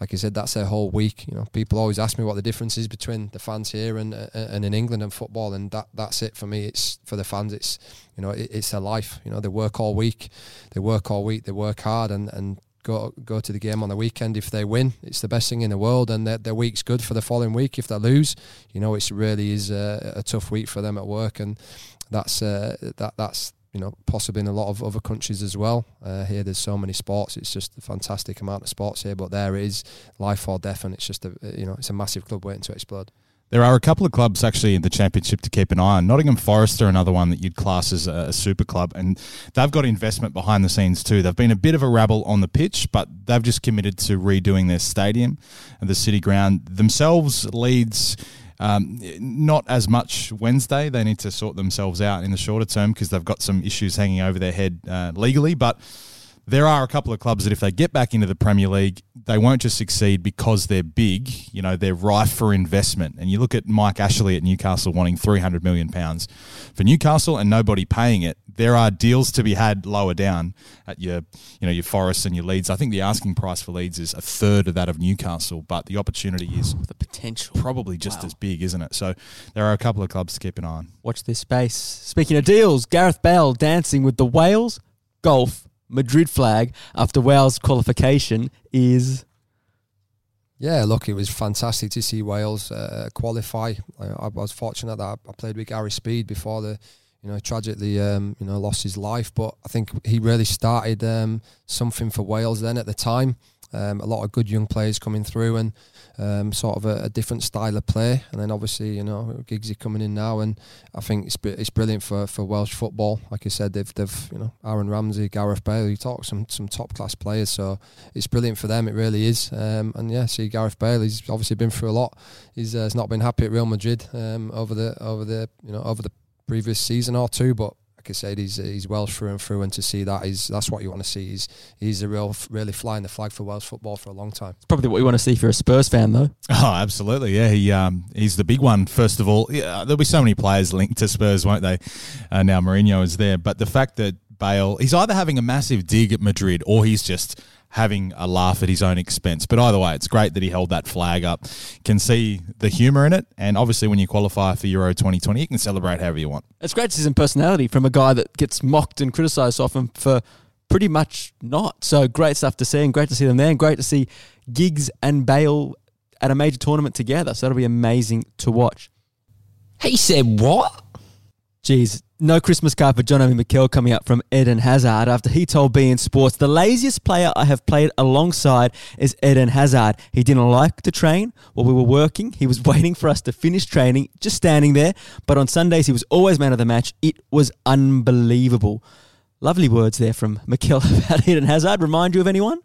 like I said, that's their whole week. You know, people always ask me what the difference is between the fans here and uh, and in England and football, and that that's it for me. It's for the fans. It's, you know, it, it's their life. You know, they work all week, they work all week, they work hard, and and. Go go to the game on the weekend. If they win, it's the best thing in the world, and their their week's good for the following week. If they lose, you know, it really is a, a tough week for them at work, and that's uh, that that's you know possibly in a lot of other countries as well. Uh, here, there's so many sports; it's just a fantastic amount of sports here. But there is life or death, and it's just a you know it's a massive club waiting to explode. There are a couple of clubs actually in the Championship to keep an eye on. Nottingham Forest are another one that you'd class as a super club, and they've got investment behind the scenes too. They've been a bit of a rabble on the pitch, but they've just committed to redoing their stadium and the City Ground. Themselves, Leeds, um, not as much Wednesday. They need to sort themselves out in the shorter term because they've got some issues hanging over their head uh, legally, but... there are a couple of clubs that if they get back into the Premier League, they won't just succeed because they're big. You know, they're rife for investment. And you look at Mike Ashley at Newcastle wanting three hundred million pounds for Newcastle and nobody paying it. There are deals to be had lower down at your, you know, your Forest and your Leeds. I think the asking price for Leeds is a third of that of Newcastle, but the opportunity is the potential probably just wow. as big, isn't it? So there are a couple of clubs to keep an eye on. Watch this space. Speaking of deals, Gareth Bale dancing with the Wales Golf Madrid flag after Wales qualification is... Yeah, look, it was fantastic to see Wales uh, qualify. I, I was fortunate that I played with Gary Speed before the, you know, tragically, um, you know, lost his life. But I think he really started um, something for Wales then at the time. Um, a lot of good young players coming through and um, sort of a, a different style of play. And then obviously, you know, Giggsy coming in now, and I think it's it's brilliant for, for Welsh football. Like I said, they've, they've you know, Aaron Ramsey, Gareth Bale, you talk some, some top-class players. So it's brilliant for them, it really is. Um, and yeah, see Gareth Bale, he's obviously been through a lot. He's, uh, he's not been happy at Real Madrid um, over the over the, you know, over the previous season or two, but like I said, he's he's Welsh through and through, and to see that is that's what you want to see. He's he's a real really flying the flag for Welsh football for a long time. It's probably what you want to see if you're a Spurs fan, though. Oh, absolutely, yeah. He um he's the big one. First of all, yeah, there'll be so many players linked to Spurs, won't they? Uh, now Mourinho is there, but the fact that Bale, he's either having a massive dig at Madrid or he's just having a laugh at his own expense. But either way, it's great that he held that flag up. Can see the humour in it. And obviously when you qualify for Euro twenty twenty, you can celebrate however you want. It's great to see some personality from a guy that gets mocked and criticised often for pretty much not. So great stuff to see, and great to see them there, and great to see Giggs and Bale at a major tournament together. So that'll be amazing to watch. He said what? Jeez. No Christmas card for Jonathan McKell coming up from Eden Hazard after he told B N Sports, the laziest player I have played alongside is Eden Hazard. He didn't like to train while we were working. He was waiting for us to finish training, just standing there. But on Sundays, he was always man of the match. It was unbelievable. Lovely words there from McKell about Eden Hazard. Remind you of anyone?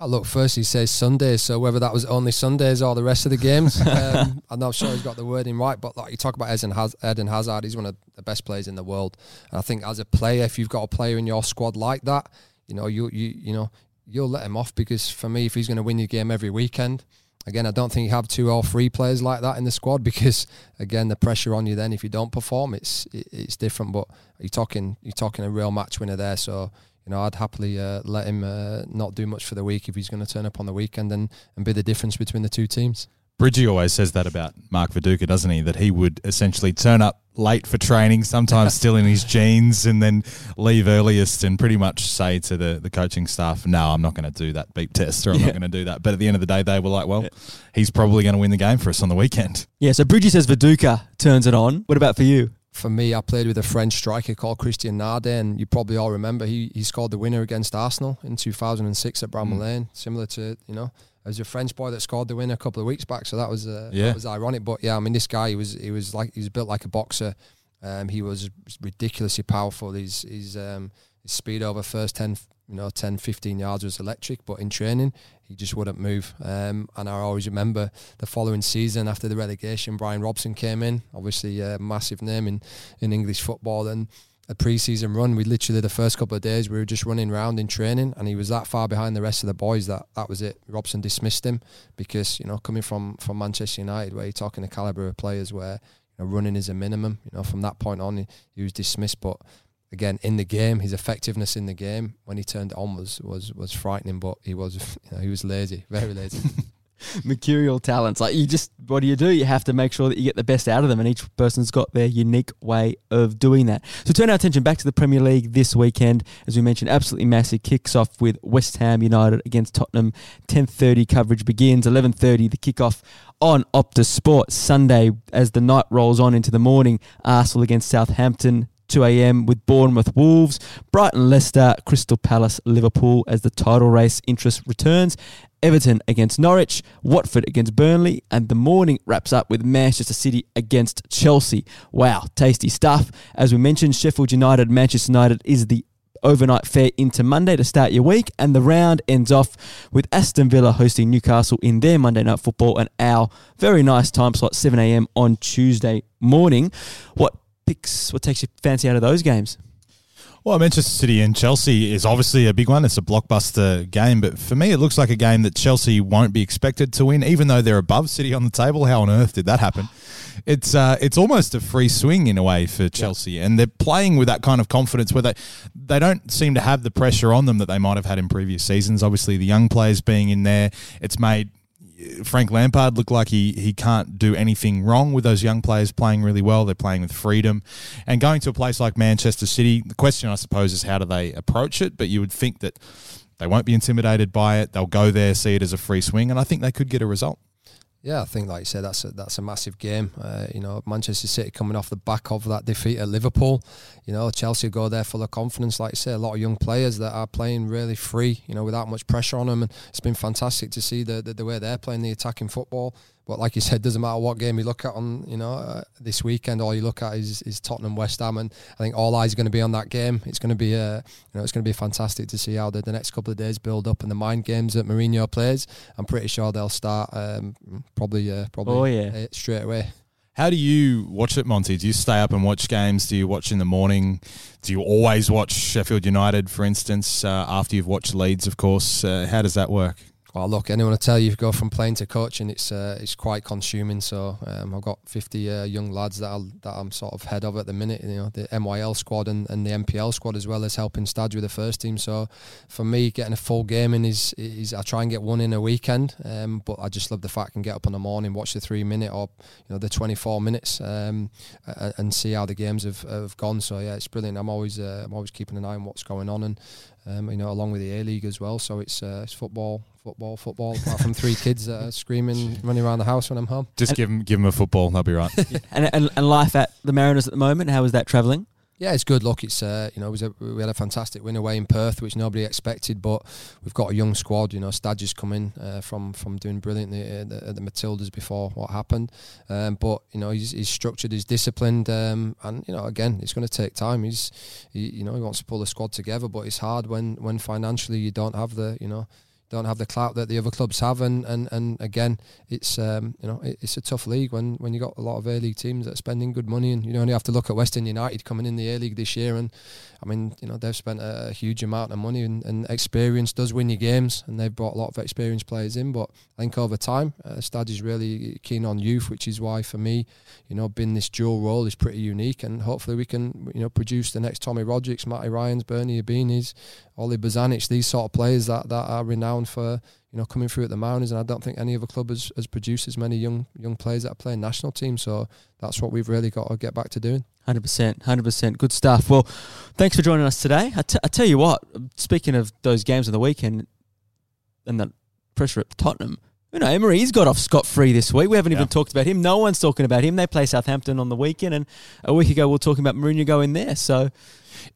Oh, look, first he says Sundays, so whether that was only Sundays or the rest of the games, um, I'm not sure he's got the wording right, but like you talk about Eden Hazard, Eden Hazard, he's one of the best players in the world. And I think as a player, if you've got a player in your squad like that, you know, you you you know, you'll let him off, because for me, if he's going to win your game every weekend, again, I don't think you have two or three players like that in the squad, because again, the pressure on you then if you don't perform, it's it, it's different. But you're talking you're talking a real match winner there, so. You know, I'd happily uh, let him uh, not do much for the week if he's going to turn up on the weekend and, and be the difference between the two teams. Bridgie always says that about Mark Viduka, doesn't he? That he would essentially turn up late for training, sometimes still in his jeans, and then leave earliest and pretty much say to the, the coaching staff, no, I'm not going to do that beep test, or I'm yeah. not going to do that. But at the end of the day, they were like, well, yeah. he's probably going to win the game for us on the weekend. Yeah, so Bridgie says Viduka turns it on. What about for you? For me, I played with a French striker called Christian Nade, and you probably all remember he he scored the winner against Arsenal in two thousand six at Bramall mm. Lane. Similar to, you know, it was a French boy that scored the winner a couple of weeks back, so that was uh, yeah. that was ironic. But yeah, I mean, this guy he was he was like he was built like a boxer. Um, he was ridiculously powerful. His his um his speed over first ten you know ten fifteen yards was electric, but in training he just wouldn't move. Um, and I always remember the following season after the relegation, Brian Robson came in, obviously a massive name in, in English football. And a pre-season run, we literally, the first couple of days, we were just running around in training, and he was that far behind the rest of the boys that that was it. Robson dismissed him because, you know, coming from, from Manchester United, where you're talking the calibre of players where, you know, running is a minimum. You know, from that point on, he, he was dismissed. But again, in the game, his effectiveness in the game when he turned on was was was frightening. But he was, you know, he was lazy, very lazy. Mercurial talents, like you just, what do you do? You have to make sure that you get the best out of them, and each person's got their unique way of doing that. So turn our attention back to the Premier League this weekend. As we mentioned, absolutely massive kicks off with West Ham United against Tottenham. ten thirty coverage begins. eleven thirty the kickoff on Optus Sport. Sunday, as the night rolls on into the morning, Arsenal against Southampton. two a.m. with Bournemouth Wolves, Brighton Leicester, Crystal Palace Liverpool as the title race interest returns, Everton against Norwich, Watford against Burnley, and the morning wraps up with Manchester City against Chelsea. Wow, tasty stuff. As we mentioned, Sheffield United, Manchester United is the overnight fare into Monday to start your week, and the round ends off with Aston Villa hosting Newcastle in their Monday Night Football, and our very nice time slot, seven a.m. on Tuesday morning. What Picks, what takes your fancy out of those games? Well, Manchester City and Chelsea is obviously a big one. It's a blockbuster game, but for me it looks like a game that Chelsea won't be expected to win, even though they're above City on the table. How on earth did that happen? It's uh, it's almost a free swing in a way for Chelsea, yeah. and they're playing with that kind of confidence where they, they don't seem to have the pressure on them that they might have had in previous seasons. Obviously, the young players being in there, it's made Frank Lampard looked like he, he can't do anything wrong with those young players playing really well. They're playing with freedom. And going to a place like Manchester City, the question, I suppose, is how do they approach it? But you would think that they won't be intimidated by it. They'll go there, see it as a free swing, and I think they could get a result. Yeah, I think, like you said, that's a, that's a massive game. Uh, you know, Manchester City coming off the back of that defeat at Liverpool. You know, Chelsea go there full of confidence. Like you say, a lot of young players that are playing really free, you know, without much pressure on them. And it's been fantastic to see the, the, the way they're playing the attacking football. But like you said, doesn't matter what game you look at on, you know, uh, this weekend, all you look at is, is Tottenham, West Ham, and I think all eyes are going to be on that game. It's going to be, uh, you know, it's going to be fantastic to see how the, the next couple of days build up and the mind games that Mourinho plays. I'm pretty sure they'll start um, probably, uh, probably oh, yeah. straight away. How do you watch it, Monty? Do you stay up and watch games? Do you watch in the morning? Do you always watch Sheffield United, for instance, uh, after you've watched Leeds, of course? Uh, how does that work? Well, look, anyone to tell you, if you go from playing to coaching, it's uh, it's quite consuming. So um, I've got fifty uh, young lads that, I'll, that I'm sort of head of at the minute. You know, the M Y L squad and, and the M P L squad as well as helping Stadge with the first team. So for me, getting a full game in is, is I try and get one in a weekend. Um, but I just love the fact I can get up in the morning, watch the three minute or you know the twenty-four minutes, um, and see how the games have, have gone. So yeah, it's brilliant. I'm always uh, I'm always keeping an eye on what's going on and. Um, you know, along with the A-League as well. So it's uh, it's football, football, football, apart from three kids that are screaming, running around the house when I'm home. Just and give them, give them a football, they'll be right. and, and and life at the Mariners at the moment, how is that travelling? Yeah, it's good. Look, it's uh, you know, it was a, we had a fantastic win away in Perth, which nobody expected. But we've got a young squad. You know, Stadge has come in uh, from from doing brilliantly at the, at the Matildas before what happened. Um, but you know, he's, he's structured, he's disciplined, um, and you know, again, it's going to take time. He's, he, you know, he wants to pull the squad together, but it's hard when when financially you don't have the, you know. don't have the clout that the other clubs have, and, and, and again, it's um you know it's a tough league when when you got a lot of A-League teams that are spending good money, and you know you have to look at West Ham United coming in the A-League this year, and I mean you know they've spent a huge amount of money, and, and experience does win your games, and they've brought a lot of experienced players in, but I think over time, uh, Stadge is really keen on youth, which is why for me, you know, being this dual role is pretty unique, and hopefully we can you know produce the next Tommy Rodricks, Matty Ryans, Bernie Abinis, Oli Bozanic, these sort of players that, that are renowned for you know coming through at the Mariners, and I don't think any other club has, has produced as many young young players that are playing national teams. So that's what we've really got to get back to doing. one hundred percent, one hundred percent. Good stuff. Well, thanks for joining us today. I, t- I tell you what, speaking of those games on the weekend and the pressure at Tottenham, you know, Emery, he's got off scot-free this week. We haven't yeah. even talked about him. No one's talking about him. They play Southampton on the weekend, and a week ago we were talking about Mourinho going there. So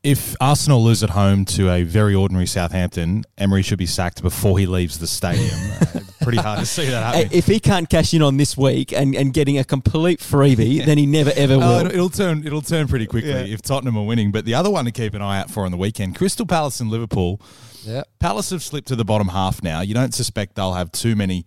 if Arsenal lose at home to a very ordinary Southampton, Emery should be sacked before he leaves the stadium. uh, pretty hard to see that happening. If he can't cash in on this week and, and getting a complete freebie, yeah. then he never, ever will. Uh, it'll turn it'll turn pretty quickly yeah. if Tottenham are winning. But the other one to keep an eye out for on the weekend, Crystal Palace and Liverpool. Yep. Palace have slipped to the bottom half now. You don't suspect they'll have too many...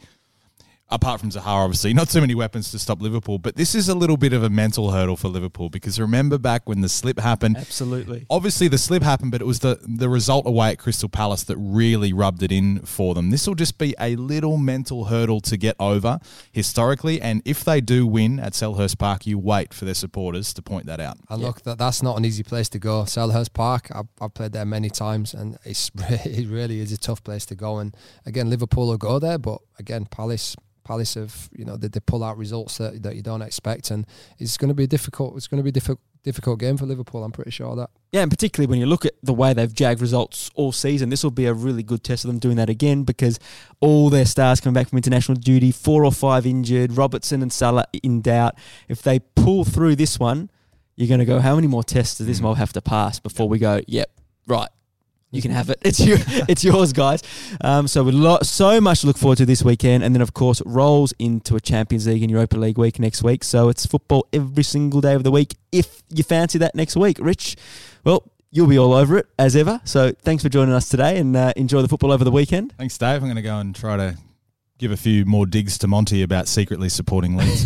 apart from Zaha, obviously, not so many weapons to stop Liverpool, but this is a little bit of a mental hurdle for Liverpool, because remember back when the slip happened. Absolutely. Obviously the slip happened, but it was the, the result away at Crystal Palace that really rubbed it in for them. This will just be a little mental hurdle to get over historically, and if they do win at Selhurst Park, you wait for their supporters to point that out. And yeah. look, that, that's not an easy place to go. Selhurst Park, I've, I've played there many times, and it's, it really is a tough place to go. And again, Liverpool will go there, but again, Palace... Palace have, you know, they, they pull out results that, that you don't expect, and it's going to be difficult. It's going to be difficult, difficult game for Liverpool. I'm pretty sure of that. Yeah, and particularly when you look at the way they've jagged results all season, this will be a really good test of them doing that again, because all their stars coming back from international duty, four or five injured, Robertson and Salah in doubt. If they pull through this one, you're going to go, how many more tests does this mob have to pass before we go? Yep, right. You can have it. It's you. It's yours, guys. Um, so we lo- so much to look forward to this weekend, and then of course rolls into a Champions League and Europa League week next week. So it's football every single day of the week. If you fancy that next week, Rich, well, you'll be all over it as ever. So thanks for joining us today, and uh, enjoy the football over the weekend. Thanks, Dave. I'm going to go and try to give a few more digs to Monty about secretly supporting Leeds.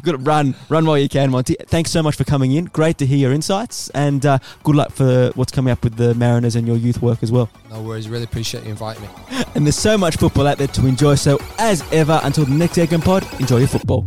Good, run, run while you can, Monty. Thanks so much for coming in. Great to hear your insights, and uh, good luck for what's coming up with the Mariners and your youth work as well. No worries, really appreciate you inviting me. And there's so much football out there to enjoy. So as ever, until the next Gagapod, enjoy your football.